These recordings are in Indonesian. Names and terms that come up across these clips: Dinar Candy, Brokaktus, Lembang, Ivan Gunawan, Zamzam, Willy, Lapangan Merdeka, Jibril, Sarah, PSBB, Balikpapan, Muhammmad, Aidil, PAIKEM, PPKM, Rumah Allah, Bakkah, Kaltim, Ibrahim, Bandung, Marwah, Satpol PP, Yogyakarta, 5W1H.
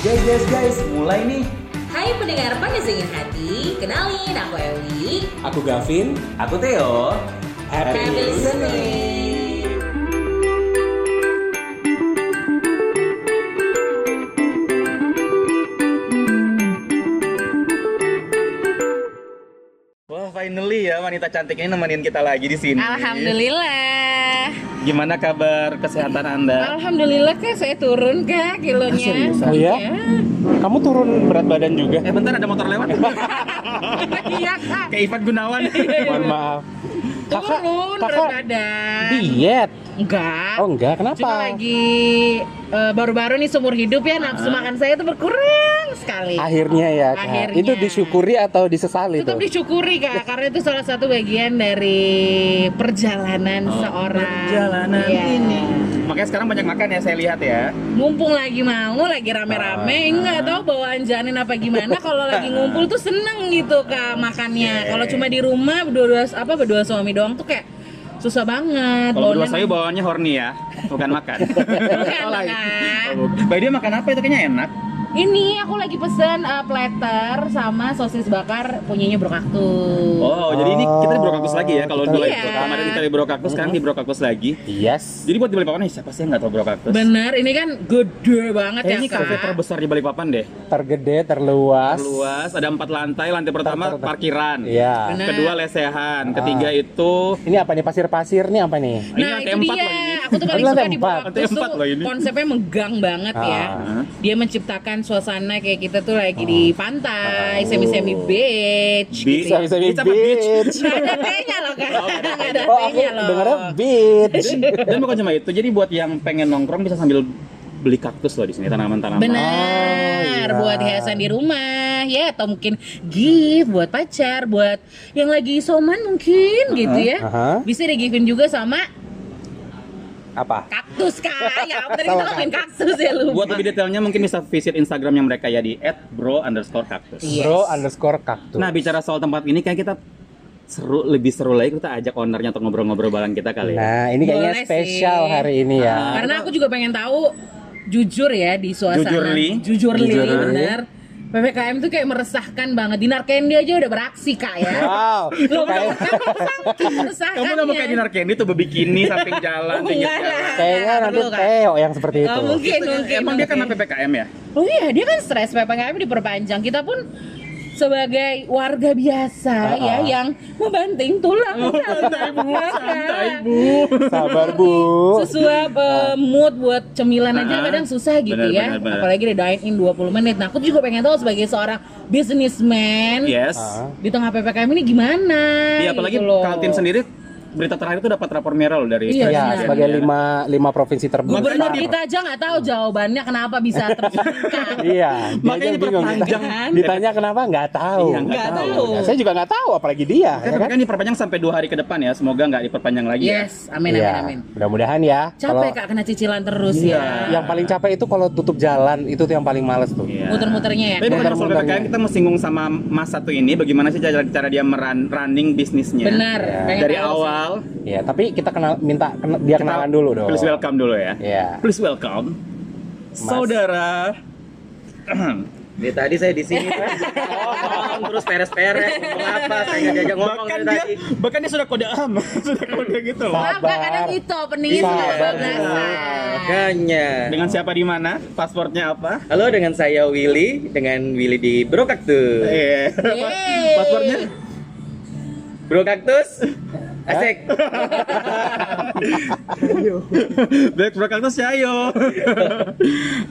Guys, mulai nih. Hai pendengar Pengesingin Hati, kenalin aku Ewi, aku Gavin, aku Theo. Happy listening. Wah, finally ya wanita cantik ini nemenin kita lagi di sini. Alhamdulillah. Gimana kabar kesehatan Anda? Alhamdulillah Kak, saya turun Kak kilonya. Oh ya? Kamu turun berat badan juga? Bentar ada motor lewat. Iya Kak. Kayak Ivan Gunawan. Mohon maaf. Turun berat badan. Diet? Enggak. Oh enggak, kenapa? Cuma lagi baru-baru nih seumur hidup ya nafsu makan saya itu berkurang sekali. Akhirnya ya Kak. Akhirnya. Itu disyukuri atau disesali? Tetap disyukuri Kak, karena itu salah satu bagian dari perjalanan seorang. Ini makanya sekarang banyak makan ya saya lihat ya, mumpung lagi mau lagi rame-rame nggak tahu bawaan janin apa gimana. Kalau lagi ngumpul tuh seneng gitu Kak makannya. Kalau cuma di rumah berdua suami doang tuh kayak susah banget. Kalau berdua saya bawaannya horny ya, bukan makan. By dia makan apa itu kayaknya enak. Ini aku lagi pesen platter sama sosis bakar punyanya Brokaktus. Oh, jadi ini kita di Brokaktus lagi ya. Kalau dulu kemarin kita di Brokaktus, sekarang di Brokaktus lagi. Yes. Jadi buat di Balikpapan nih, siapa sih yang nggak tahu Brokaktus? Bener, ini kan gede banget ya Kak. Ini kafe terbesar di Balikpapan deh. Tergede, terluas, ada 4 lantai. Lantai pertama parkiran, kedua lesehan, ketiga itu. Ini apa nih, pasir-pasir nih apa nih? Nah itu dia, aku tuh paling suka di Brokaktus tuh konsepnya menggang banget ya. Dia menciptakan suasana kayak kita tuh lagi di pantai, semi-semi beach gitu. Beach. Nah, ada T-nya loh Kak. Ada T-nya loh. Dengarnya beach. Dan bukan cuma itu. Jadi buat yang pengen nongkrong bisa sambil beli kaktus loh di sini, tanaman-tanaman. Benar, buat hiasan di rumah ya, atau mungkin gift buat pacar, buat yang lagi isoman mungkin gitu ya. Bisa di-givein juga sama apa? Kaktus Kak, ya bener kita ngomongin kaktus ya lu. Buat lebih detailnya mungkin bisa visit Instagramnya mereka ya di @bro_kaktus. Yes. bro_kaktus. Nah bicara soal tempat ini kayak kita lebih seru lagi kita ajak ownernya untuk ngobrol-ngobrol bareng kita kali ya. Nah ini kayaknya boleh spesial sih hari ini ya. Karena aku juga pengen tahu jujur ya di suasana. Jujur li, bener. PPKM tuh kayak meresahkan banget. Dinar Candy aja udah beraksi Kak ya. Wow. Loh, kamu nggak mau kayak Dinar Candy tuh bebikini samping jalan. Kayaknya nanti Theo yang seperti itu. Mungkin. Emang dia kena PPKM ya? Oh iya, dia kan stres. PPKM diperpanjang. Kita pun sebagai warga biasa ya yang membanting tulang. Santai bu. Sabar bu. Sesuap mood buat cemilan aja kadang susah gitu ya. Apalagi di dine in 20 menit. Nah, aku juga pengen tahu sebagai seorang businessman. Yes. Di tengah PPKM ini gimana? Iya, apalagi gitu Kaltim sendiri berita terakhir itu dapat rapor merah loh dari sebagai 5 provinsi terbesar. Gubernur kita aja nggak tahu jawabannya kenapa bisa terbongkar. Iya, makanya diperpanjang. Ditanya kenapa nggak tahu. Iya, nggak tahu. Nah, saya juga nggak tahu, apalagi dia. Kan diperpanjang sampai 2 hari ke depan ya. Semoga nggak diperpanjang lagi. Yes, amin. Mudah-mudahan ya. Capek Kak kena cicilan terus ya. Yang paling capek itu kalau tutup jalan itu tuh yang paling males tuh. Iya. Muter-muternya ya. Tapi bukan soal PPKM, kita singgung sama Mas satu ini. Bagaimana sih cara dia running bisnisnya? Benar. Dari awal. Ya, tapi kita minta dia kenalan dulu dong. Please welcome dulu ya. Yeah. Please welcome Mas. Saudara. Dari tadi saya di sini terus peres-peres apa saya enggak diajak ngomong dari tadi. Bahkan dia sudah kode sudah kode gitu. Maaf kadang itu pening makanya. Dengan siapa di mana? Pasportnya apa? Halo, dengan saya Willy, di Brokaktus. Iya. Pasportnya Brokaktus. Asik. Black Brokaktus Yayo.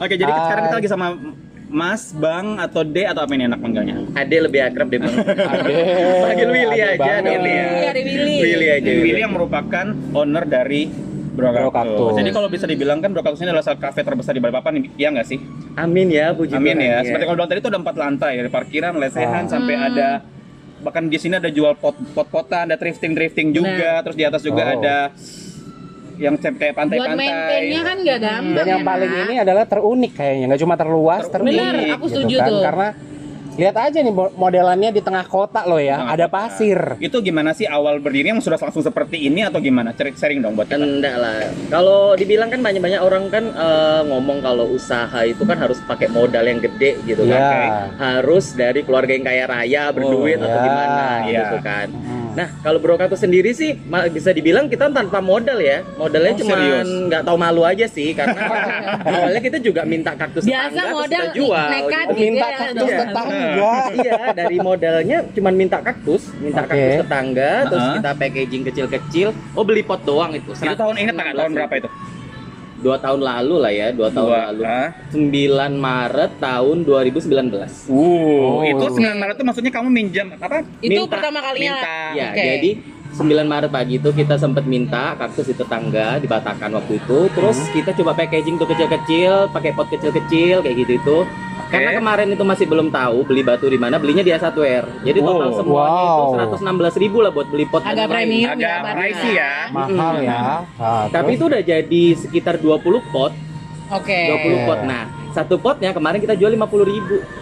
Oke, jadi sekarang kita lagi sama Mas, Bang, atau D, atau apa ini enak manggilnya? Ade lebih akrab deh Bang. Panggil Willy aja dong ya. Willy aja. Willy yang merupakan owner dari Brokaktus. Jadi kalau bisa dibilang kan Brokaktus ini adalah salah kafe terbesar di Balikpapan, iya nggak sih? Amin ya, puji Tuhan. Amin ya. Seperti kalau bilang tadi itu ada 4 lantai, dari parkiran, lesehan sampai ada, bahkan di sini ada jual pot-potan, ada thrifting juga, terus di atas juga ada yang kayak pantai-pantai. Buat maintainnya kan nggak gampang. Dan yang paling ini adalah terunik kayaknya, nggak cuma terluas, terunik. Bener, aku setuju gitu kan. Karena Lihat aja nih modelannya di tengah kota loh ya, tengah ada kota. Pasir. Itu gimana sih awal berdiri yang sudah langsung seperti ini atau gimana? Sharing dong buat kita. Enggak lah. Kalau dibilang kan banyak-banyak orang kan ngomong kalau usaha itu kan harus pakai modal yang gede gitu kan. Yeah. Kayak, harus dari keluarga yang kaya raya, berduit atau gimana gitu kan. Nah, kalau Brokaktus sendiri sih bisa dibilang kita tanpa modal ya. Modalnya cuma nggak tahu malu aja sih karena awalnya kita juga minta kaktus biasa tetangga, modal kita jual. Nekat gitu. Minta kaktus tetangga. Iya, dari modalnya cuma minta kaktus, kaktus tetangga, terus kita packaging kecil-kecil. Oh, beli pot doang itu. Satu tahun ingat nggak tahun berapa itu? 2 tahun lalu lah ya, 2 tahun lalu. 9 Maret tahun 2019. Itu 9 Maret itu maksudnya kamu minjam apa? Itu minta, pertama kalinya. Minta. Ya, jadi 9 Maret pagi itu kita sempat minta kaktus di tetangga di Batakkan waktu itu. Terus kita coba packaging tuh kecil-kecil, pakai pot kecil-kecil kayak gitu itu. Karena kemarin itu masih belum tahu beli batu di mana, belinya di A1R. Jadi total semuanya itu 116.000 lah buat beli pot. Agak premium, agak pricey ya. Mahal ya. Tapi itu udah jadi sekitar 20 pot. 20 pot. Nah, satu potnya kemarin kita jual 50.000.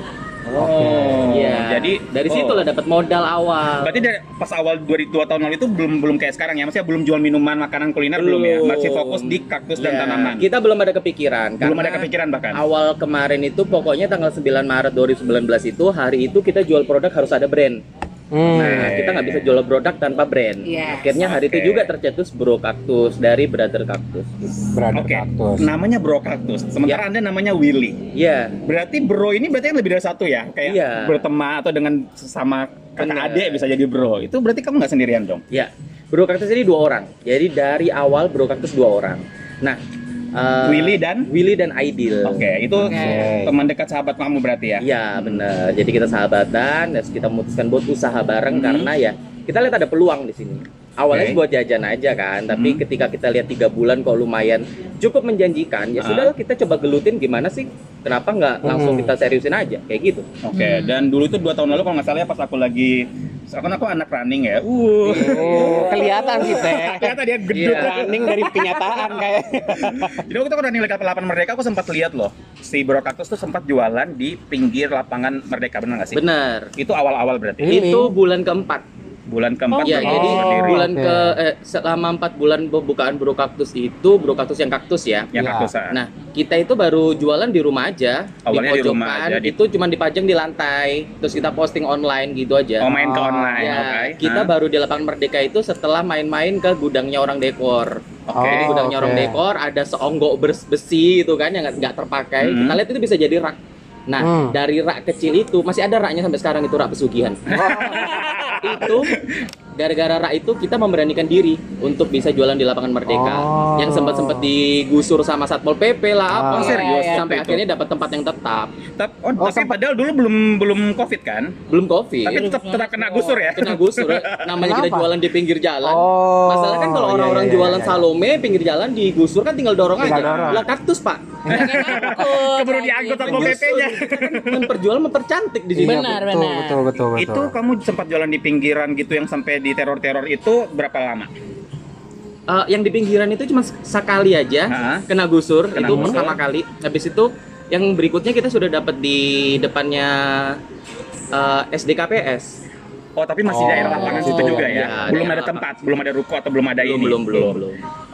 Jadi dari situlah dapat modal awal. Berarti dari pas awal 2 tahun lalu itu belum kayak sekarang ya, maksudnya belum jual minuman, makanan, kuliner belum ya, masih fokus di kaktus dan tanaman. Kita belum ada kepikiran. Belum ada kepikiran bahkan. Awal kemarin itu pokoknya tanggal 9 Maret 2019 itu hari itu kita jual produk harus ada brand. Nah, kita nggak bisa jual produk tanpa brand. Akhirnya hari itu juga tercetus Brokaktus dari Brother Kaktus. Brother Kaktus. Namanya Brokaktus. Sementara Anda namanya Willy. Iya. Berarti bro ini berarti yang lebih dari satu ya, kayak berteman atau dengan sesama kakak adik bisa jadi bro. Itu berarti kamu nggak sendirian dong. Iya. Brokaktus ini 2 orang. Jadi dari awal Brokaktus 2 orang. Nah. Willy dan Aidil. Itu teman dekat sahabat kamu berarti ya? Iya benar. Jadi kita sahabatan, dan kita memutuskan buat usaha bareng karena ya kita lihat ada peluang di sini. Awalnya buat jajan aja kan, tapi ketika kita lihat 3 bulan kok lumayan cukup menjanjikan, ya sudah kita coba gelutin gimana sih? Kenapa nggak langsung kita seriusin aja kayak gitu? Dan dulu itu 2 tahun lalu kalau nggak salah ya pas aku lagi aku anak running ya. Kelihatan sih teh. Kelihatan dia gedut running dari kenyataan kayak. Jadi waktu aku running di Lapangan Merdeka aku sempat lihat loh. Si Brokaktus tuh sempat jualan di pinggir Lapangan Merdeka, benar nggak sih? Benar. Itu awal-awal berarti. Itu bulan keempat. Ya, jadi selama 4 bulan pembukaan Brokaktus itu Brokaktus yang kaktus ya. Nah, kita itu baru jualan di rumah aja, awalnya di pojokan. Itu cuma dipajang di lantai, terus kita posting online gitu aja. Main ke online. Ya, kita baru di Lapangan Merdeka itu setelah main-main ke gudangnya orang dekor. Jadi gudangnya orang dekor ada seonggok besi itu kan yang nggak terpakai. Kita lihat itu bisa jadi rak. Nah, dari rak kecil itu masih ada raknya sampai sekarang itu rak pesugihan. Itu gara-gara rak itu kita memberanikan diri untuk bisa jualan di Lapangan Merdeka yang sempat-sempat digusur sama Satpol PP lah apa serius sampai akhirnya dapat tempat yang tetap. Tapi padahal dulu belum Covid kan? Belum Covid. Tapi tetap kena gusur ya. Kena gusur. Namanya kita jualan di pinggir jalan. Masalah kan kalau orang-orang jualan salome pinggir jalan digusur kan tinggal dorong aja. Lah kaktus, Pak. Keburu diangkut Satpol PP-nya. Memperjual mempercantik di sini. Benar. Itu kamu sempat jualan di pinggiran gitu yang sampai di teror-teror itu berapa lama? Yang di pinggiran itu cuma sekali aja kena gusur, itu pertama kali. Habis itu yang berikutnya kita sudah dapat di depannya SDKPS. Tapi masih daerah lapangan situ juga ya. Belum ada tempat, belum ada ruko atau belum ada ini. Belum.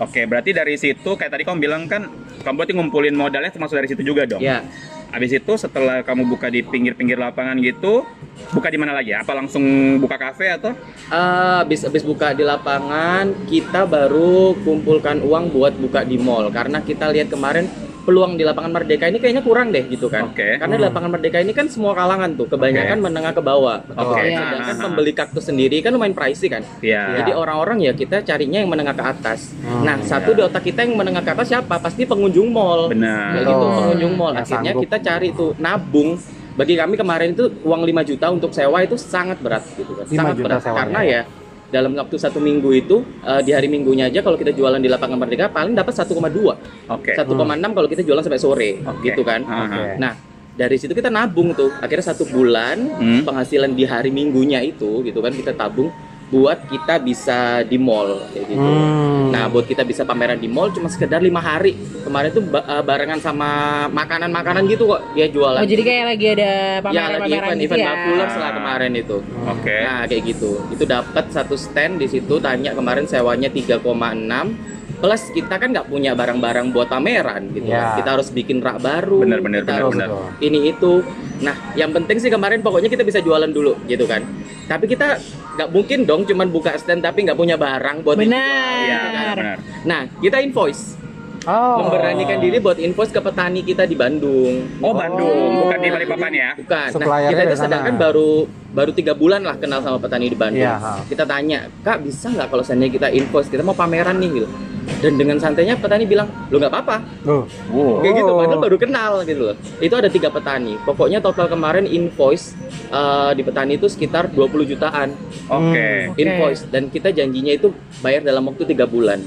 Oke, berarti dari situ kayak tadi kamu bilang kan kamu berarti ngumpulin modalnya termasuk dari situ juga dong. Iya. Habis itu setelah kamu buka di pinggir-pinggir lapangan gitu, buka di mana lagi? Apa langsung buka kafe atau? Habis buka di lapangan, kita baru kumpulkan uang buat buka di mall. Karena kita lihat kemarin peluang di Lapangan Merdeka ini kayaknya kurang deh gitu kan. Karena di Lapangan Merdeka ini kan semua kalangan tuh, kebanyakan menengah ke bawah. Sedangkan pembeli kaktus sendiri kan lumayan pricey kan. Jadi orang-orang ya kita carinya yang menengah ke atas. Nah, satu di otak kita yang menengah ke atas siapa? Pasti pengunjung mall. Benar. Gitu, pengunjung mall. Akhirnya kita cari tuh nabung. Bagi kami kemarin itu uang 5 juta untuk sewa itu sangat berat gitu kan. Sangat berat karena ya dalam waktu 1 minggu itu di hari Minggunya aja kalau kita jualan di Lapangan Merdeka paling dapat 1,2. 1,6 kalau kita jualan sampai sore gitu kan. Nah, dari situ kita nabung tuh. Akhirnya 1 bulan penghasilan di hari Minggunya itu gitu kan kita tabung buat kita bisa di mall gitu. Nah, buat kita bisa pameran di mall cuma sekedar 5 hari. Kemarin tuh barengan sama makanan-makanan gitu kok dia jualan. Oh, jadi kayak lagi ada pameran-pameran gitu ya. Populer setelah kemarin itu. Oke. Okay. Nah, kayak gitu. Itu dapat satu stand di situ, tanya kemarin sewanya 3,6. Plus kita kan nggak punya barang-barang buat pameran gitu ya. Kita harus bikin rak baru. Benar. Ini itu. Nah, yang penting sih kemarin pokoknya kita bisa jualan dulu gitu kan. Tapi kita nggak mungkin dong cuman buka stand tapi nggak punya barang buat dijual. Ya, benar. Nah, kita invoice. Memberanikan diri buat invoice ke petani kita di Bandung. Oh, Bandung, bukan di Balikpapan ya? Bukan. Nah, kita itu sedangkan baru 3 bulan lah kenal sama petani di Bandung. Yeah. Kita tanya, "Kak, bisa nggak kalau seandainya kita invoice? Kita mau pameran nih gitu." Dan dengan santainya petani bilang, "Lo nggak apa-apa." Kayak gitu, padahal baru kenal gitu loh. Itu ada 3 petani. Pokoknya total kemarin invoice di petani itu sekitar 20 jutaan. Oke. Invoice, dan kita janjinya itu bayar dalam waktu 3 bulan.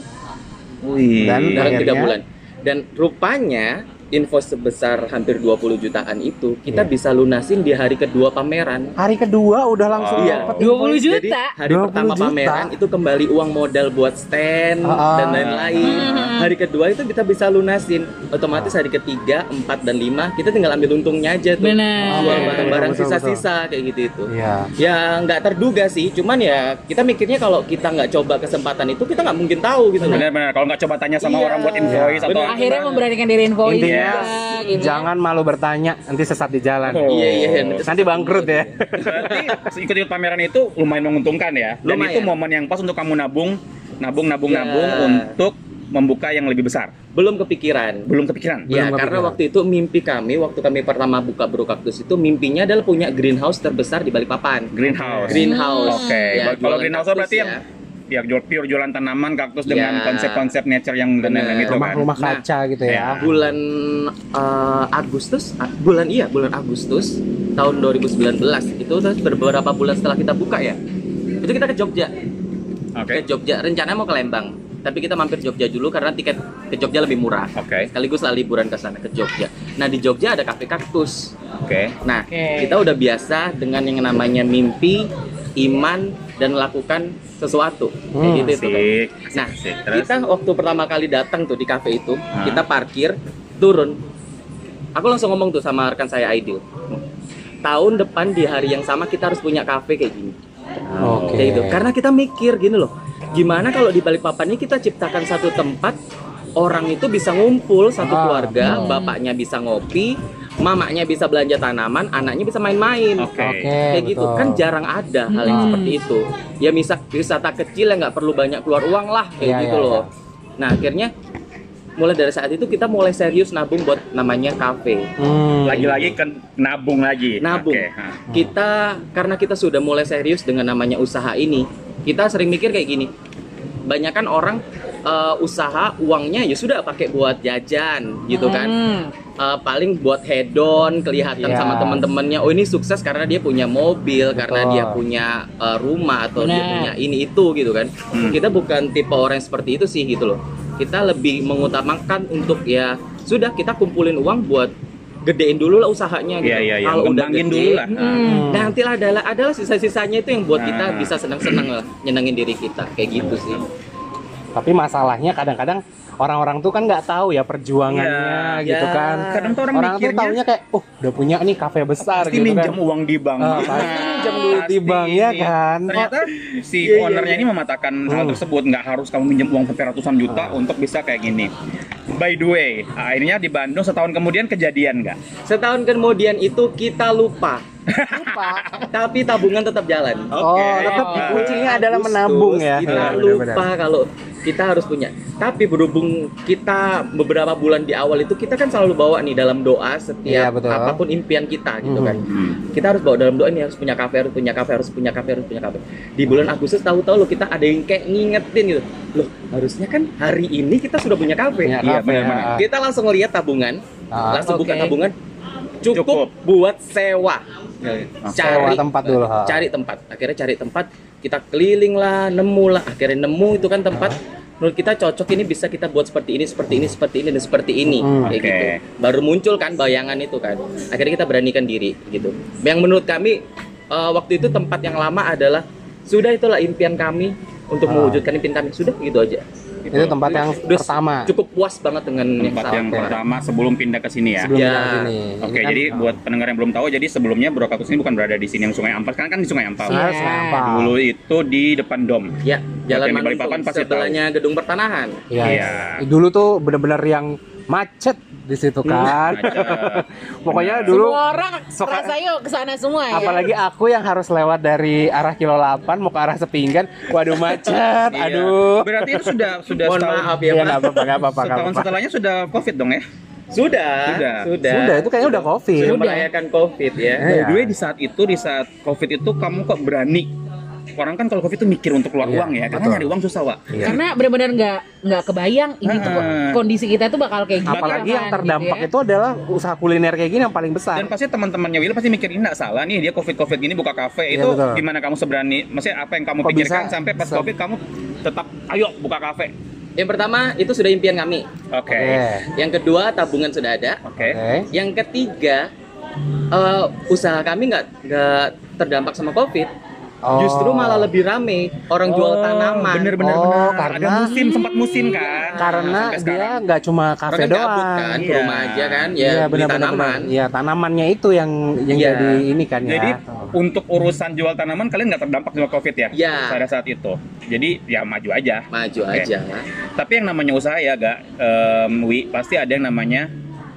Dalam 3 bulan. Dan rupanya invoice sebesar hampir 20 jutaan itu kita bisa lunasin di hari kedua pameran. Hari kedua udah langsung dapat 20 juta. Jadi hari pertama pameran itu kembali uang modal buat stand dan lain-lain. Hari kedua itu kita bisa lunasin. Otomatis hari ketiga, 4 dan 5 kita tinggal ambil untungnya aja tuh. Jual barang-barang sisa-sisa kayak gitu itu. Ya nggak terduga sih. Cuman ya kita mikirnya kalau kita nggak coba kesempatan itu kita nggak mungkin tahu gitu. Benar-benar. Kalau nggak coba tanya sama orang buat invoice atau akhirnya memberanikan diri invoice. Yes. Jangan malu bertanya, nanti sesat di jalan. Nanti bangkrut ya. Berarti ikut-ikut pameran itu lumayan menguntungkan ya. Dan itu momen yang pas untuk kamu nabung untuk membuka yang lebih besar. Belum kepikiran. Ya, karena waktu itu mimpi kami, waktu kami pertama buka Brokaktus itu mimpinya adalah punya greenhouse terbesar di Balikpapan. Greenhouse. Ya, kalau greenhouse berarti yang ya pure jualan tanaman kaktus dengan konsep-konsep nature yang benar-benar itu kan. Rumah kaca gitu ya. Bulan Agustus tahun 2019 itu beberapa bulan setelah kita buka ya. Itu kita ke Jogja. Ke Jogja, rencana mau ke Lembang, tapi kita mampir Jogja dulu karena tiket ke Jogja lebih murah. Sekaligus lah liburan ke sana ke Jogja. Nah, di Jogja ada kafe kaktus. Nah, kita udah biasa dengan yang namanya mimpi, iman, dan lakukan sesuatu kayak gitu itu kan. Nah, kita waktu pertama kali datang tuh di kafe itu, kita parkir, turun. Aku langsung ngomong tuh sama rekan saya Aidil. Tahun depan di hari yang sama kita harus punya kafe kayak gini. Kayak gitu. Karena kita mikir gini loh. Gimana kalau di Balikpapan ini kita ciptakan satu tempat orang itu bisa ngumpul satu keluarga, bapaknya bisa ngopi, mamanya bisa belanja tanaman, anaknya bisa main-main. Kayak gitu, kan jarang ada hal yang seperti itu. Ya misal wisata kecil yang nggak perlu banyak keluar uang lah, kayak gitu loh. Nah, akhirnya mulai dari saat itu kita mulai serius nabung buat namanya kafe. Lagi-lagi kan nabung lagi. Kita karena kita sudah mulai serius dengan namanya usaha ini, kita sering mikir kayak gini. Banyak kan orang usaha uangnya ya sudah pakai buat jajan gitu kan, paling buat hedon kelihatan sama teman-temannya. Oh, ini sukses karena dia punya mobil, karena dia punya rumah atau dia punya ini itu gitu kan. Kita bukan tipe orang yang seperti itu sih gitu loh. Kita lebih mengutamakan untuk ya sudah kita kumpulin uang buat gedein dulu lah usahanya gitu. Kalau udah gede dulu lah. Nantilah adalah sisa-sisanya itu yang buat kita bisa senang-senang lah, nyenengin diri kita kayak gitu sih. Tapi masalahnya kadang-kadang orang-orang tuh kan nggak tahu ya perjuangannya gitu kan. Kadang tuh orang mikirnya, tuh taunya kayak, udah punya nih kafe besar gitu kan. Pasti minjem uang di bank. Minjem dulu di bank ya kan. Ternyata si ownernya ini mematakan hal tersebut. Nggak harus kamu minjem uang sampai ratusan juta untuk bisa kayak gini. By the way, akhirnya di Bandung setahun kemudian kejadian nggak? Setahun kemudian itu kita lupa, tapi tabungan tetap jalan. Tetap kuncinya adalah menabung ya. Kita lupa kalau kita harus punya. Tapi berhubung kita beberapa bulan di awal itu kita kan selalu bawa nih dalam doa setiap apapun impian kita gitu kan. Kita harus bawa dalam doa nih, harus punya kafe. Di bulan Agustus tahu-tahu loh kita ada yang kayak ngingetin gitu. Loh, harusnya kan hari ini kita sudah punya kafe. Iya, benar. Kita langsung lihat tabungan, langsung buka tabungan. Cukup buat sewa. Cari tempat. Akhirnya cari tempat, kita keliling lah, nemu lah. Akhirnya nemu itu kan tempat menurut kita cocok, ini bisa kita buat seperti ini, dan seperti ini. Kayak gitu. Baru muncul kan bayangan itu kan. Akhirnya kita beranikan diri gitu. Yang menurut kami waktu itu tempat yang lama adalah Sudah, itulah impian kami untuk mewujudkan impian kami. Sudah, gitu aja. Gitu. Itu tempat yang pertama. Cukup puas banget dengan tempat yang pertama sebelum pindah ke sini ya. Oke, jadi buat pendengar yang belum tahu, jadi sebelumnya Brokaktus ini bukan berada di sini yang Sungai Ampel. Sekarang kan di Sungai Ampel. Dulu itu di depan DOM. Ya, Jalan Balikpapan sebelahnya Gedung Pertanahan. Iya. Dulu tuh benar-benar yang macet di situ kan. Pokoknya dulu semua orang rasanya ke sana semua ya. Apalagi aku yang harus lewat dari arah Kilo 8 mau ke arah Sepinggan. Waduh macet. Aduh. Berarti itu sudah mohon maaf ya, enggak apa-apa. Setahun setelahnya sudah Covid dong ya? Sudah. Itu kayaknya udah Covid. Sudah merayakan Covid ya. Gue di saat Covid itu kamu kok berani? Orang kan kalau Covid itu mikir untuk keluar uang ya, karena nyari uang susah, Wak. Karena benar-benar nggak kebayang ini tuh kondisi kita itu bakal kayak gini. Apalagi yang terdampak gitu ya. Itu adalah usaha kuliner kayak gini yang paling besar. Dan pasti teman-temannya Willy pasti mikir ini nggak salah nih, dia Covid gini buka kafe itu gimana kamu seberani? Maksudnya apa yang kamu pikirkan sampai pas Covid kamu tetap ayo buka kafe? Yang pertama itu sudah impian kami. Yang kedua tabungan sudah ada. Yang ketiga usaha kami nggak terdampak sama Covid. Justru malah lebih rame orang jual tanaman. Bener, karena ada musim, sempat musim kan. Karena dia nggak cuma kafe doang kan, ke rumah aja kan. Ya beli tanaman. Iya, tanamannya itu yang jadi ini kan ya. Jadi untuk urusan jual tanaman kalian nggak terdampak sama Covid ya? Iya. Pada saat itu. Jadi ya maju aja. Tapi yang namanya usaha ya pasti ada yang namanya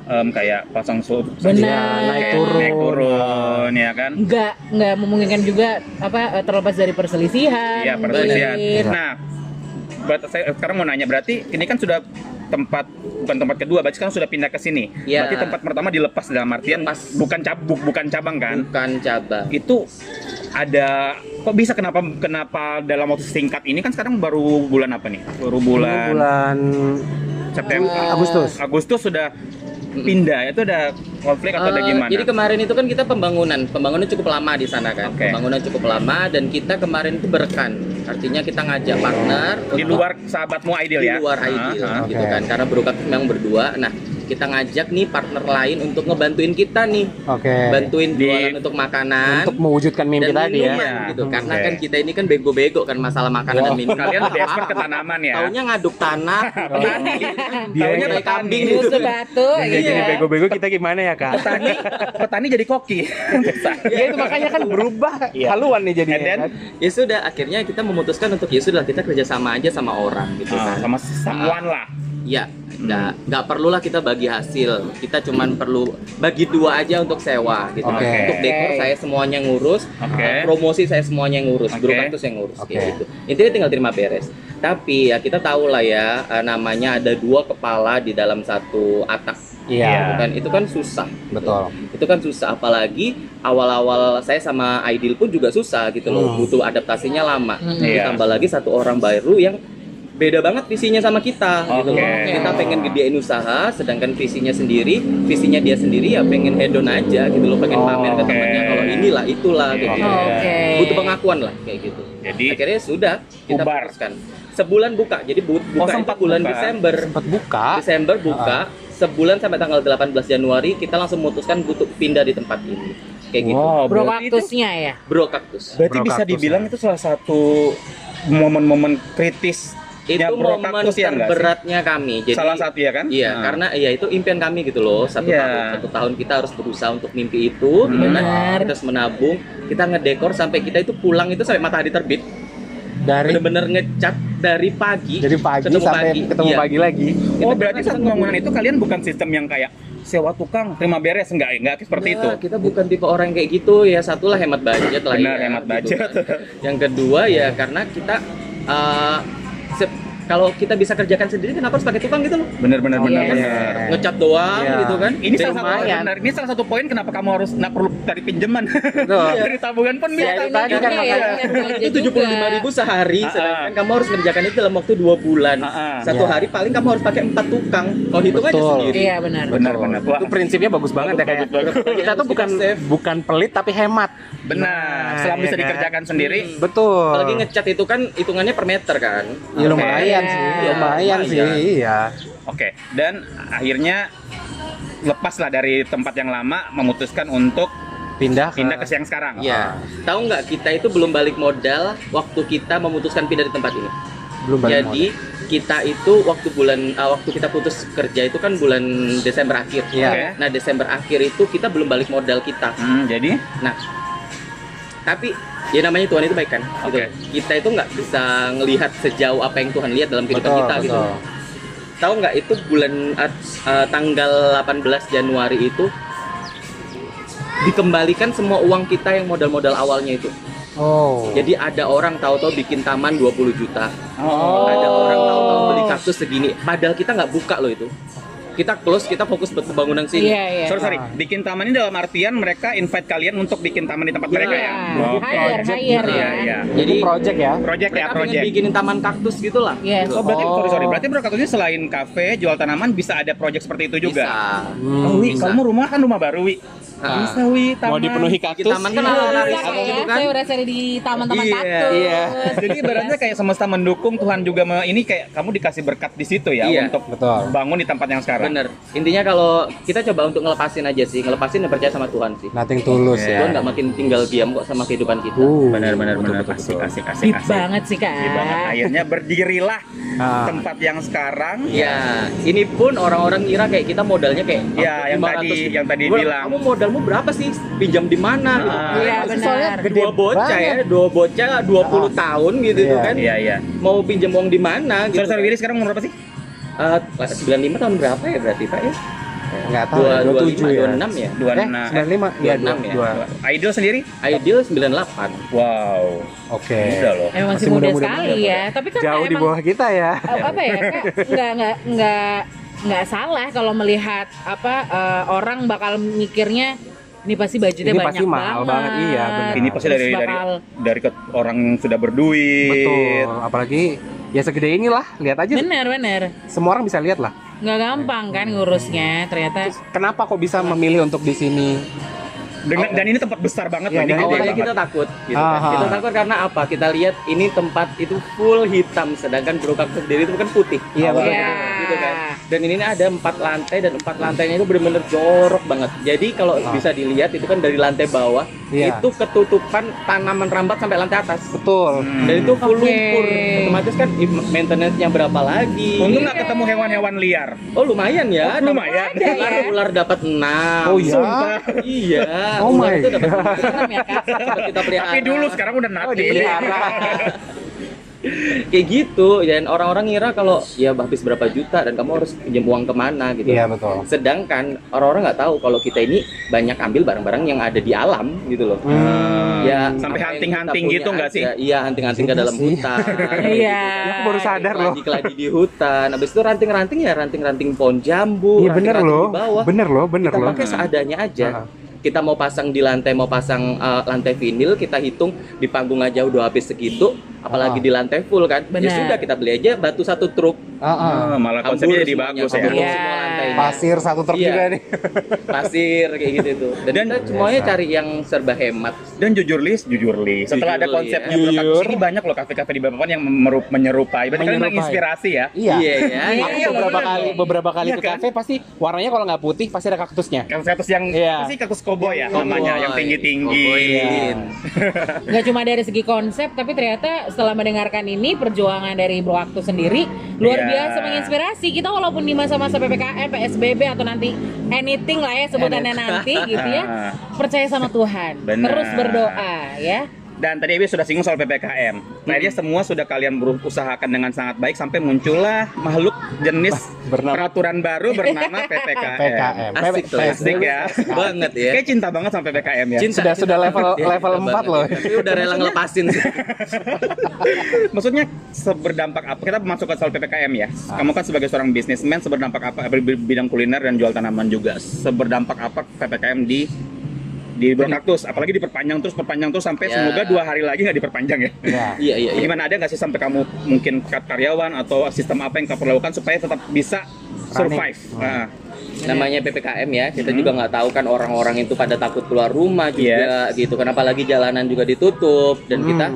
kayak pasang surut, naik turun ya kan? Nggak memungkinkan juga apa terlepas dari perselisihan. Iya, perselisihan. Nah, saya sekarang mau nanya, berarti ini kan sudah bukan tempat kedua, berarti sekarang sudah pindah ke sini. Berarti tempat pertama dilepas dalam artian bukan cabang kan? Bukan cabang. Itu ada kok bisa kenapa dalam waktu singkat ini kan sekarang baru bulan apa nih? Baru bulan September, Agustus sudah pindah. Itu ada konflik atau ada gimana? Jadi kemarin itu kan kita pembangunan cukup lama di sana kan. Pembangunan cukup lama dan kita kemarin itu berkan. Artinya kita ngajak partner di luar sahabatmu Aidil ya. Di luar Aidil gitu kan. Karena Brokaktus memang berdua. Nah, kita ngajak nih partner lain untuk ngebantuin kita nih. Bantuin jualan untuk makanan. Untuk mewujudkan mimpi tadi ya. Gitu. Karena kan kita ini kan bego-bego kan masalah makanan dan minuman. Kalian lebih expert ke tanaman ya. Taunya ngaduk tanah. Taunya kambing itu. Batu. Jadi bego-bego kita gimana ya, Kak? Petani jadi koki. Ya itu makanya kan berubah haluan nih jadinya. Dan ya sudah akhirnya kita memutuskan untuk ya sudah kita kerjasama aja sama orang gitu kan. Sama someone lah. Iya. Nggak perlulah kita bagi hasil, kita cuman perlu bagi dua aja untuk sewa gitu. Untuk dekor saya semuanya ngurus, promosi saya semuanya ngurus, Brokaktus yang ngurus gitu. Intinya tinggal terima beres. Tapi ya kita tahu lah ya namanya ada dua kepala di dalam satu atap. Itu kan susah. Betul. Itu kan susah, apalagi awal-awal saya sama Aidil pun juga susah gitu loh, butuh adaptasinya lama. Ditambah lagi satu orang baru yang beda banget visinya sama kita gitu loh. Kita pengen gedein usaha, sedangkan visinya dia sendiri ya pengen hedon aja gitu loh, pengen pamer ke temennya kalau inilah itulah kayak gitu. Butuh pengakuan lah kayak gitu. Jadi akhirnya sudah kita putuskan. Sebulan buka. Jadi buka itu bulan Desember. Sempat buka. Desember buka. Sebulan sampai tanggal 18 Januari kita langsung memutuskan untuk pindah di tempat ini. Kayak gitu. Brokaktusnya ya. Brokaktus. Berarti bisa dibilang itu salah satu momen-momen kritis. Itu momen terberatnya kami. Jadi, salah satu ya kan? Iya, karena ya itu impian kami gitu loh. Satu tahun kita harus berusaha untuk mimpi itu, terus menabung. Kita ngedekor sampai kita itu pulang itu sampai matahari terbit. Bener-bener ngecat dari pagi. Dari pagi sampai ketemu pagi lagi. Berarti saat pembangunan itu kalian bukan sistem yang kayak sewa tukang terima beres enggak seperti itu. Kita bukan tipe orang kayak gitu ya. Satulah hemat budget lah. Benar, hemat budget. Yang kedua ya karena kita kalau kita bisa kerjakan sendiri kenapa harus pakai tukang gitu loh. Bener. Ngecat doang gitu kan. Ini salah satu poin kenapa kamu harus perlu dari pinjaman. Dari tabungan pun bisa. Itu 75.000 sehari, sedangkan kamu harus kerjakan itu dalam waktu 2 bulan. Satu hari paling kamu harus pakai 4 tukang. Kalau hitung aja sendiri. Iya benar. Itu prinsipnya bagus banget ya kayak. Kita tuh bukan pelit tapi hemat. Benar. Selama bisa dikerjakan sendiri. Betul. Apalagi ngecat itu kan hitungannya per meter kan. Lumayan sih. Oke, dan akhirnya lepaslah dari tempat yang lama, memutuskan untuk pindah ke yang sekarang. Iya. Tahu nggak kita itu belum balik modal waktu kita memutuskan pindah di tempat ini. Belum balik. Jadi modal. Kita itu waktu kita putus kerja itu kan bulan Desember akhir. Iya. Okay. Nah, Desember akhir itu kita belum balik modal kita. Jadi. Nah, tapi ya namanya Tuhan itu baik kan. Okay. Gitu. Kita itu nggak bisa ngelihat sejauh apa yang Tuhan lihat dalam kehidupan kita gitu. Tahu nggak itu bulan tanggal 18 Januari itu dikembalikan semua uang kita yang modal-modal awalnya itu. Oh. Jadi ada orang tahu-tahu bikin taman 20 juta. Oh. Ada orang tahu-tahu beli kaktus segini. Padahal kita nggak buka loh itu. Kita close, kita fokus buat pembangunan sini. Yeah, yeah. Sorry, bikin taman ini dalam artian mereka invite kalian untuk bikin taman di tempat mereka ya. Hire ya. Jadi project ya. Mereka pengen bikinin taman kaktus gitulah. Yes. Oh, berarti berarti Brokaktusnya selain kafe, jual tanaman bisa ada project seperti itu juga. Bisa. Oh, Wi, kamu rumah baru, Wi. Bisa, Wi, taman. Mau dipenuhi kaktus. Taman kan laris gitu kan. Saya udah cari di taman-taman kaktus. Iya. Jadi ibaratnya kayak semesta mendukung, Tuhan juga ini kayak kamu dikasih berkat di situ ya untuk bangun di tempat yang sekarang. Bener. Intinya kalau kita coba untuk ngelepasin aja sih, ngelepasin dan percaya sama Tuhan sih. Nothing tulus ya. Tuhan nggak makin tinggal diam kok sama kehidupan kita. Benar-benar kasih banget sih kan. Akhirnya berdirilah tempat yang sekarang. Ya. Ini pun orang-orang ngira kayak kita modalnya kayak. Ya yang tadi bilang. Kamu modalmu berapa sih? Pinjam di mana? Iya benar. Dua bocah 20 tahun gitu kan. Iya. Mau pinjam uang di mana? Saudara Willy sekarang umur berapa sih? 95 tahun berapa ya berarti Pak ya? Nggak tahu, 27, 26 ya? 26 ya? 26 ya? Aidil sendiri? Aidil 98. Wow. Oke. Emang masih muda sekali ya. Tapi kan jauh di bawah kita ya. Apa ya? Nggak salah kalau melihat apa orang bakal mikirnya ini pasti budgetnya banyak banget. Iya, benar. Ini pasti dari orang sudah berduit. Betul. Apalagi ya segede inilah, lihat aja. Bener. Semua orang bisa lihat lah. Nggak gampang kan ngurusnya, ternyata. Kenapa kok bisa memilih untuk di sini? Dan ini tempat besar banget. Ya, ini awalnya kita takut, gitu kan. Kita takut karena apa? Kita lihat ini tempat itu full hitam, sedangkan Brokaktus sendiri itu kan putih. Iya, gitu kan. Dan ini ada 4 lantai dan 4 lantainya itu benar-benar jorok banget. Jadi kalau bisa dilihat itu kan dari lantai bawah itu ketutupan tanaman rambat sampai lantai atas. Betul. Dan itu full lumpur. Otomatis kan maintenance-nya berapa lagi? Untung nggak ketemu hewan-hewan liar. Oh lumayan ya. Lumayan. Ular dapat 6. Oh iya. Oh my God. Tapi dulu sekarang udah nanti. Kayak gitu, dan orang-orang ngira kalau ya habis berapa juta dan kamu harus pinjam uang kemana gitu. Iya betul. Sedangkan orang-orang nggak tahu kalau kita ini banyak ambil barang-barang yang ada di alam gitu loh. Ya sampai hunting-hunting gitu nggak sih? Iya hunting-hunting ke dalam hutan. Iya. Aku baru sadar loh. Keladi di hutan. Abis itu ranting-ranting ya ranting-ranting pohon jambu. Iya bener loh. Bener loh. Kita pakai seadanya aja. Kita mau pasang di lantai, mau pasang lantai vinil, kita hitung di panggung aja udah habis segitu, apalagi di lantai full kan. Bener. Ya sudah kita beli aja batu 1 truk. Malah konsepnya jadi bagus ya. Pasir 1 truk juga nih. Pasir kayak gitu tuh. Dan kita semuanya cari yang serba hemat. Dan jujur Lis. Setelah ada konsepnya Brokaktus ini banyak loh kafe-kafe di Balikpapan yang menyerupai. Berarti kalian menginspirasi ya. Iya. Beberapa kali ke kafe pasti warnanya kalau nggak putih pasti ada kaktusnya. Kaktus yang pasti kaktus koboi ya namanya, yang tinggi-tinggi. Nggak cuma dari segi konsep, tapi ternyata setelah mendengarkan ini perjuangan dari Brokaktus sendiri luar biasa menginspirasi kita walaupun di masa-masa PPKM, PSBB atau nanti anything lah ya sebutannya nanti gitu ya. Percaya sama Tuhan, terus berdoa ya. Dan tadi Abi sudah singgung soal PPKM. Nah, dia semua sudah kalian berusahakan dengan sangat baik sampai muncullah makhluk jenis peraturan baru bernama PPKM. Asik ya. Banget ya. Kayak cinta banget sama PPKM ya. Sudah level 4 loh. Tapi udah rela ngelepasin sih. Maksudnya berdampak apa? Kita masuk ke soal PPKM ya. Kamu kan sebagai seorang bisnismen seberdampak apa bidang kuliner dan jual tanaman juga. Seberdampak apa PPKM di Brokaktus, apalagi diperpanjang terus sampai semoga 2 hari lagi nggak diperpanjang ya. Iya. Gimana ada nggak sih sampai kamu mungkin karyawan atau sistem apa yang kamu perlakukan supaya tetap bisa survive? Namanya PPKM ya, kita juga nggak tahu kan orang-orang itu pada takut keluar rumah juga gitu. Kenapa lagi jalanan juga ditutup dan kita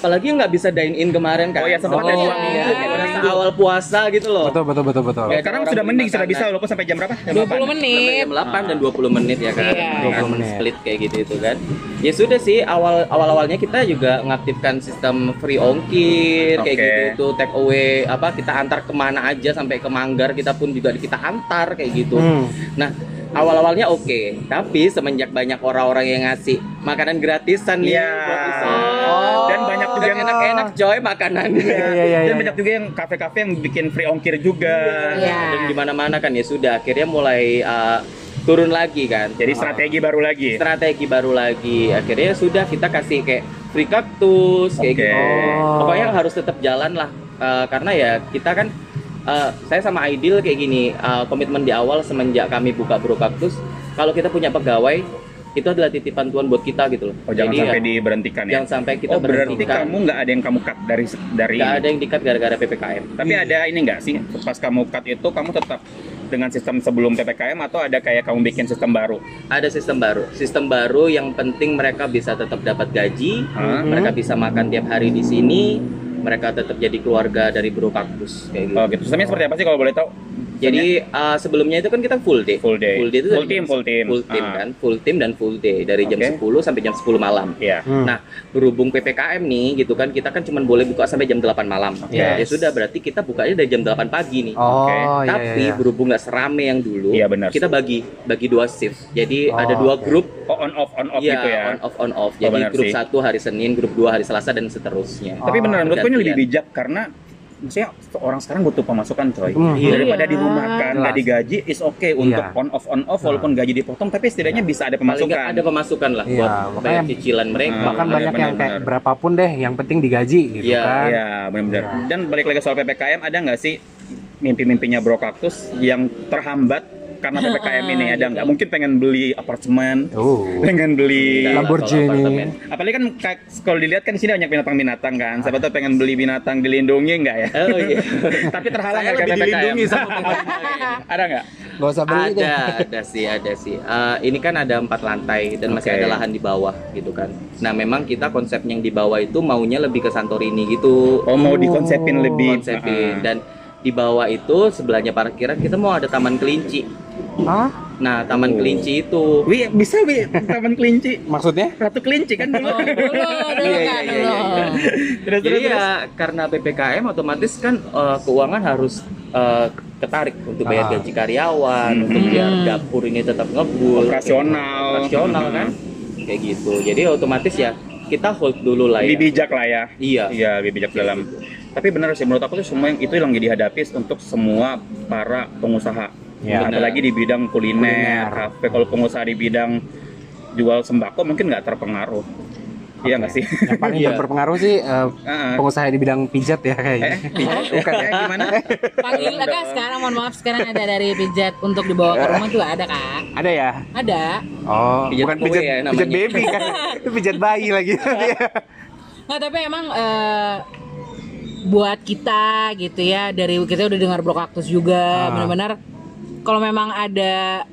apalagi nggak bisa dine in kemarin kan? Oh ya sempat ada 2 minggu. awal puasa gitu loh. Betul. Ya, sekarang sudah mending, sudah bisa loh, kok sampai jam berapa? Jam 20 menit. Jam 8 dan 20 menit ya kan. Yeah. 20 menit. Split kayak gitu itu kan. Ya sudah sih, awal-awalnya kita juga mengaktifkan sistem free ongkir kayak gitu tuh, take away apa kita antar kemana aja sampai ke Manggar kita pun juga kita antar kayak gitu. Nah, awal-awalnya oke, tapi semenjak banyak orang-orang yang ngasih makanan gratisan nih buat dan banyak juga yang enak-enak coy makanannya. Dan banyak juga yang kafe-kafe yang bikin free ongkir juga. Dan di mana-mana kan ya sudah akhirnya mulai turun lagi kan. Jadi strategi baru lagi. Strategi baru lagi. Akhirnya sudah kita kasih kayak free kaktus kayak gitu. Pokoknya harus tetap jalan lah karena ya kita kan saya sama Aidil kayak gini, komitmen di awal semenjak kami buka Brokaktus, kalau kita punya pegawai, itu adalah titipan Tuhan buat kita gitu loh. Oh, jadi jangan sampai diberhentikan ya? Jangan sampai kita berhentikan. Berarti kamu nggak ada yang kamu cut dari nggak ada yang di-cut gara-gara PPKM. Tapi ada ini nggak sih, pas kamu cut itu kamu tetap dengan sistem sebelum PPKM atau ada kayak kamu bikin sistem baru? Ada sistem baru yang penting mereka bisa tetap dapat gaji, mereka bisa makan tiap hari di sini, mereka tetap jadi keluarga dari Brokaktus kayak gitu. Oh, gitu. Sistemnya seperti apa sih kalau boleh tahu? Jadi sebelumnya itu kan kita full day. Itu full team kan, full team dan full day dari jam 10 sampai jam 10 malam. Nah, berhubung PPKM nih gitu kan, kita kan cuma boleh buka sampai jam 8 malam. Ya sudah berarti kita bukanya dari jam 8 pagi nih. Tapi berhubung nggak serame yang dulu, kita bagi dua shift. Jadi ada dua grup. On off gitu ya. On off. Jadi grup 1 hari Senin, grup 2 hari Selasa dan seterusnya. Tapi beneran menurutku ini lebih bijak karena maksudnya orang sekarang butuh pemasukan coy. Daripada dirumahkan, nggak digaji, is okay untuk on off walaupun gaji dipotong tapi setidaknya bisa ada pemasukan. Paling ada pemasukan lah buat bayar cicilan mereka. Bahkan banyak yang kayak berapapun deh yang penting digaji gitu kan. Iya, benar-benar. Dan balik lagi soal PPKM, ada nggak sih mimpi-mimpinya Brokaktus yang terhambat karena PPKM ini? Ada nggak? Mungkin pengen beli apartemen, pengen beli Lamborghini. Apalagi kan kalau dilihat kan di sini banyak binatang-binatang kan. Siapa tahu pengen beli binatang dilindungi nggak ya? Tapi terhalang karena PPKM. Dilindungi sama ada nggak? Gak usah beli deh. Ada sih. Ini kan ada 4 lantai dan masih ada lahan di bawah gitu kan. Nah memang kita konsep yang di bawah itu maunya lebih ke Santorini gitu. Oh mau dikonsepin lebih. Dan di bawah itu sebelahnya parkiran kita mau ada taman kelinci. Nah, taman kelinci itu. Taman kelinci. Maksudnya? Ratu kelinci kan dulu. Jadi ya karena PPKM otomatis kan keuangan harus ketarik untuk bayar gaji karyawan, untuk biar dapur ini tetap ngebul, operasional kan. Kayak gitu. Jadi otomatis ya kita hold dulu lah ya. Lebih bijak lah ya. Iya, lebih bijak dalam. Tapi benar sih menurut aku tuh semua yang itu yang dihadapi untuk semua para pengusaha. Apalagi di bidang kuliner, kafe. Kalau pengusaha di bidang jual sembako mungkin nggak terpengaruh. Iya nggak sih? Yang paling berpengaruh sih pengusaha di bidang pijat ya kayaknya. Bukan ya? Gimana? Panggil Kak sekarang, mohon maaf sekarang ada dari pijat untuk dibawa ke rumah juga ada Kak. Ada ya? Ada. Oh, pijat bukan pijat, ya, pijat baby kan? Itu pijat bayi lagi. Nggak, tapi emang buat kita gitu ya, dari kita udah dengar Brokaktus juga benar-benar kalau memang ada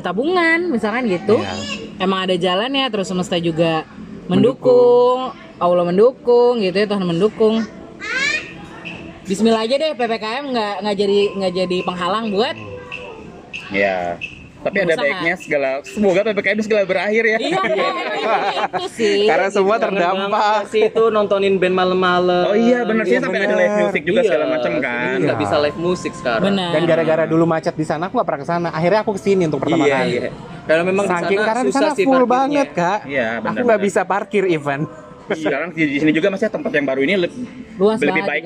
tabungan misalkan gitu emang ada jalannya, terus semesta juga mendukung. Allah mendukung gitu ya, Tuhan mendukung. Bismillah aja deh PPKM nggak jadi penghalang buat tapi pengusaha. Ada baiknya segala, semoga PPKM segala berakhir ya. Itu sih. Karena semua terdampak. Itu nontonin band malam-malam. Oh iya benar sih, sampai ada live music juga segala macam kan. Nggak bisa live musik sekarang. Bener. Dan gara-gara dulu macet di sana aku nggak pernah ke sana. Akhirnya aku kesini untuk pertama kali. Karena memang di sana full banget Kak. Aku nggak bisa parkir event. Sekarang di sini juga masih tempat yang baru ini lebih baik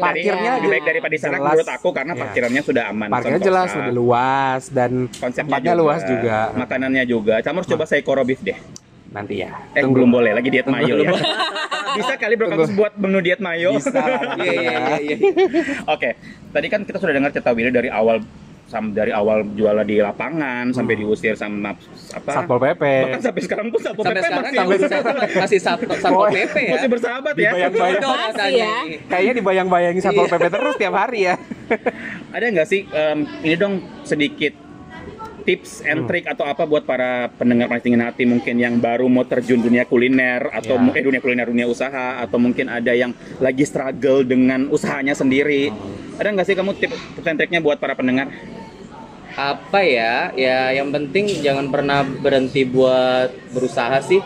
daripada di sana menurut aku karena parkirannya sudah aman. Parkirnya jelas lebih luas dan konsepnya luas juga. Makanannya juga. Kamu harus coba seekor beef deh. Nanti ya. Belum boleh lagi diet mayo ya. Bisa kali Brokaktus buat menu diet mayo. Bisa. Iya. Oke. Tadi kan kita sudah dengar cerita Willy dari awal jualan di lapangan sampai diusir sama Satpol PP. Bahkan sampai sekarang pun Satpol PP masih Satpol PP ya. Masih bersahabat ya. Kayaknya dibayang-bayangin Satpol PP terus tiap hari ya. Ada nggak sih ini dong sedikit tips and trick atau apa buat para pendengar Marketing Hati mungkin yang baru mau terjun dunia kuliner atau dunia kuliner, dunia usaha, atau mungkin ada yang lagi struggle dengan usahanya sendiri, ada nggak sih kamu tips and tricknya buat para pendengar? Apa ya, ya yang penting jangan pernah berhenti buat berusaha sih,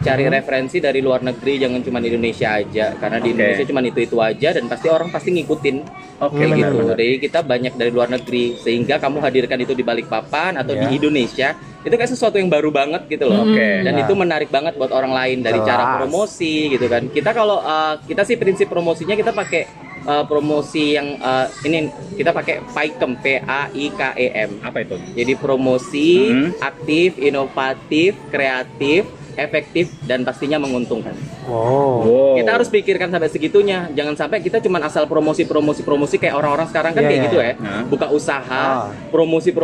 cari referensi dari luar negeri, jangan cuma di Indonesia aja, karena di Indonesia cuma itu aja dan pasti orang pasti ngikutin, kayak gitu. Jadi kita banyak dari luar negeri, sehingga kamu hadirkan itu di Balikpapan atau di Indonesia, itu kayak sesuatu yang baru banget gitu loh, dan itu menarik banget buat orang lain dari cara promosi gitu kan. Kita kalau kita sih prinsip promosinya kita pakai promosi yang ini kita pakai PAIKEM, P-A-I-K-E-M. Apa itu? Jadi promosi aktif, inovatif, kreatif, efektif, dan pastinya menguntungkan. Wow. Kita harus pikirkan sampai segitunya. Jangan sampai kita cuma asal promosi kayak orang-orang sekarang kan kayak gitu ya. Buka usaha, promosi,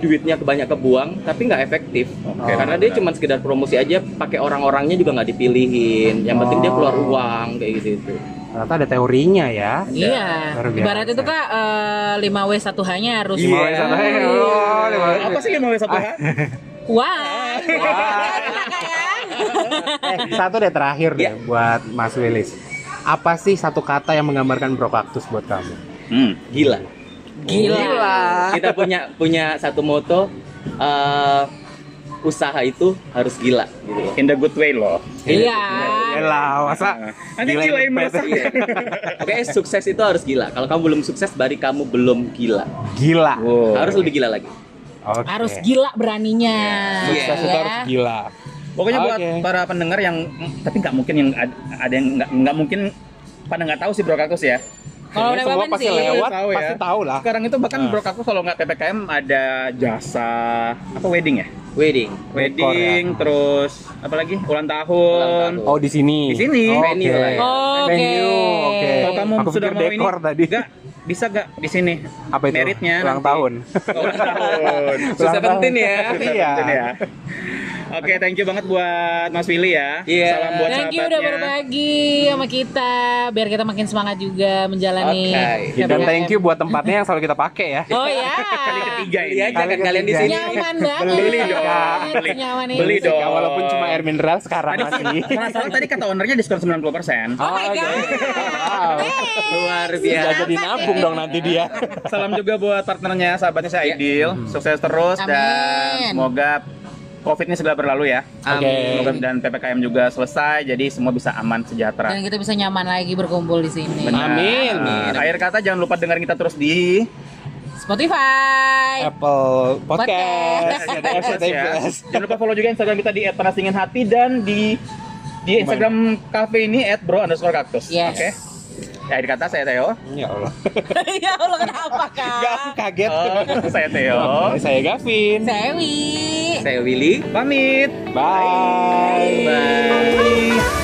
duitnya kebanyak kebuang, tapi nggak efektif. Karena dia cuma sekedar promosi aja, pakai orang-orangnya juga nggak dipilihin. Yang penting dia keluar uang kayak gitu. Ternyata ada teorinya ya. Iya. Ibarat itu kan 5W1H-nya harus. 5W1H. Apa sih 5W1H? Wah. Satu deh terakhir deh buat Mas Willis. Apa sih satu kata yang menggambarkan Brokaktus buat kamu? Gila. Gila. Kita punya satu moto, usaha itu harus gila gitu loh. In the good way loh. Iya. Elah, masa gilain masa. Oke, sukses itu harus gila. Kalau kamu belum sukses, berarti kamu belum gila. Gila. Wow. Harus lebih gila lagi. Okay. Harus gila beraninya. Sukses itu harus gila. Pokoknya buat para pendengar yang tapi nggak mungkin yang ada yang nggak mungkin pada nggak tahu sih Brokaktus ya. Kalau lewat pasti lewat, pasti tahu lah. Sekarang itu bahkan Brokaktus kalau nggak PPKM ada jasa apa wedding ya? Wedding, terus apa lagi? Ulang tahun. Oh, di sini. Venue. Oke. Kalau kamu sudah mau ini, bisa di sini? Apa itu? Meritnya ulang tahun. Susah penting ya. Iya. Oke, thank you banget buat Mas Willy ya. Yeah. Salam buat sahabatnya. Thank you udah berbagi sama kita, biar kita makin semangat juga menjalani. Dan thank you buat tempatnya yang selalu kita pakai ya. Oh ya. Kali ketiga ini. Jaga kalian di sini. Nyaman banget. Beli dong. Walaupun cuma air mineral sekarang masih. Masalah tadi kata ownernya diskon 90%. Oh my god. Luar biasa. Jadi nabung dong nanti dia. Salam juga buat partnernya, sahabatnya saya Aidil. Sukses terus dan semoga COVID ini segera berlalu ya. Amin. Dan PPKM juga selesai, jadi semua bisa aman, sejahtera. Dan kita bisa nyaman lagi berkumpul di sini. Amin. Akhir kata jangan lupa dengerin kita terus di Spotify, Apple Podcast. Jangan lupa follow juga Instagram kita di @pengasinganhati dan di Instagram cafe ini @bro_kaktus. Oke. Akhir kata saya Theo. Ya Allah. Ya Allah kenapa Kak? Gak kaget. Saya Theo. Saya Gavin. Saya Willy. Pamit. Bye.